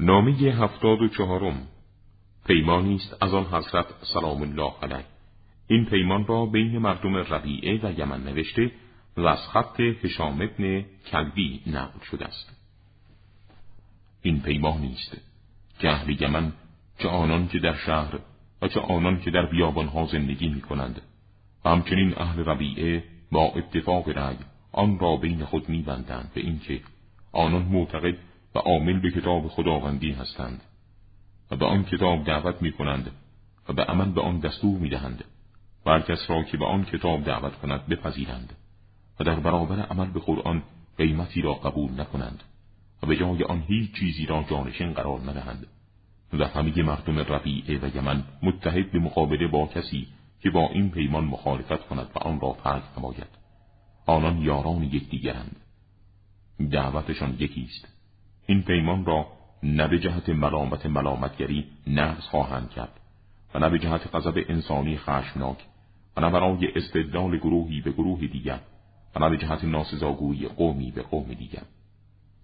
نامه 74 پیمانی است از آن حضرت سلام الله علیه. این پیمان را بین مردم ربیعه و یمن نوشته و از خط هشام ابن کلبی نقل شده است. این پیمانی است که اهل یمن، چه آنان که در شهر و چه آنان که در بیابانها زندگی می کنند و همچنین اهل ربیعه، با اتفاق رأی آن را بین خود می بندند به اینکه آنان معتقد و عامل به کتاب خداوندی هستند و به آن کتاب دعوت می کنند و به عمل به آن دستور می دهند و هر کس را که به آن کتاب دعوت کند بپذیرند و در برابر عمل به قرآن قیمتی را قبول نکنند و به جای آن هیچ چیزی را جانشین قرار ندهند و همه مردم ربیعه و یمن متحد به مقابله با کسی که با این پیمان مخالفت کند و آن را فرد نماید. آنان یاران یکدیگرند، دعوتشان یکی است. این پیمان را نه به جهت ملامتگری نقض خواهند کرد و نه به جهت غضب انسانی خشمناک و نه برای استدلال گروهی به گروه دیگر و نه به جهت ناسزاگویی قومی به قوم دیگر.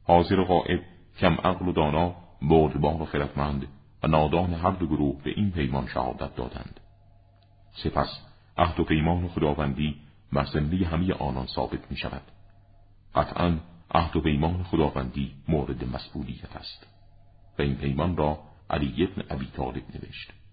حاضر و غائب، کم عقل و دانا، بردبار و خردمند و نادان هر دو گروه به این پیمان شهادت دادند. سپس عهد و پیمان خداوندی بر زنده همه آنان ثابت می شود. قطعاً عهد و پیمان خداوندی مورد مسئولیت است و این پیمان را علی بن ابی طالب نوشت.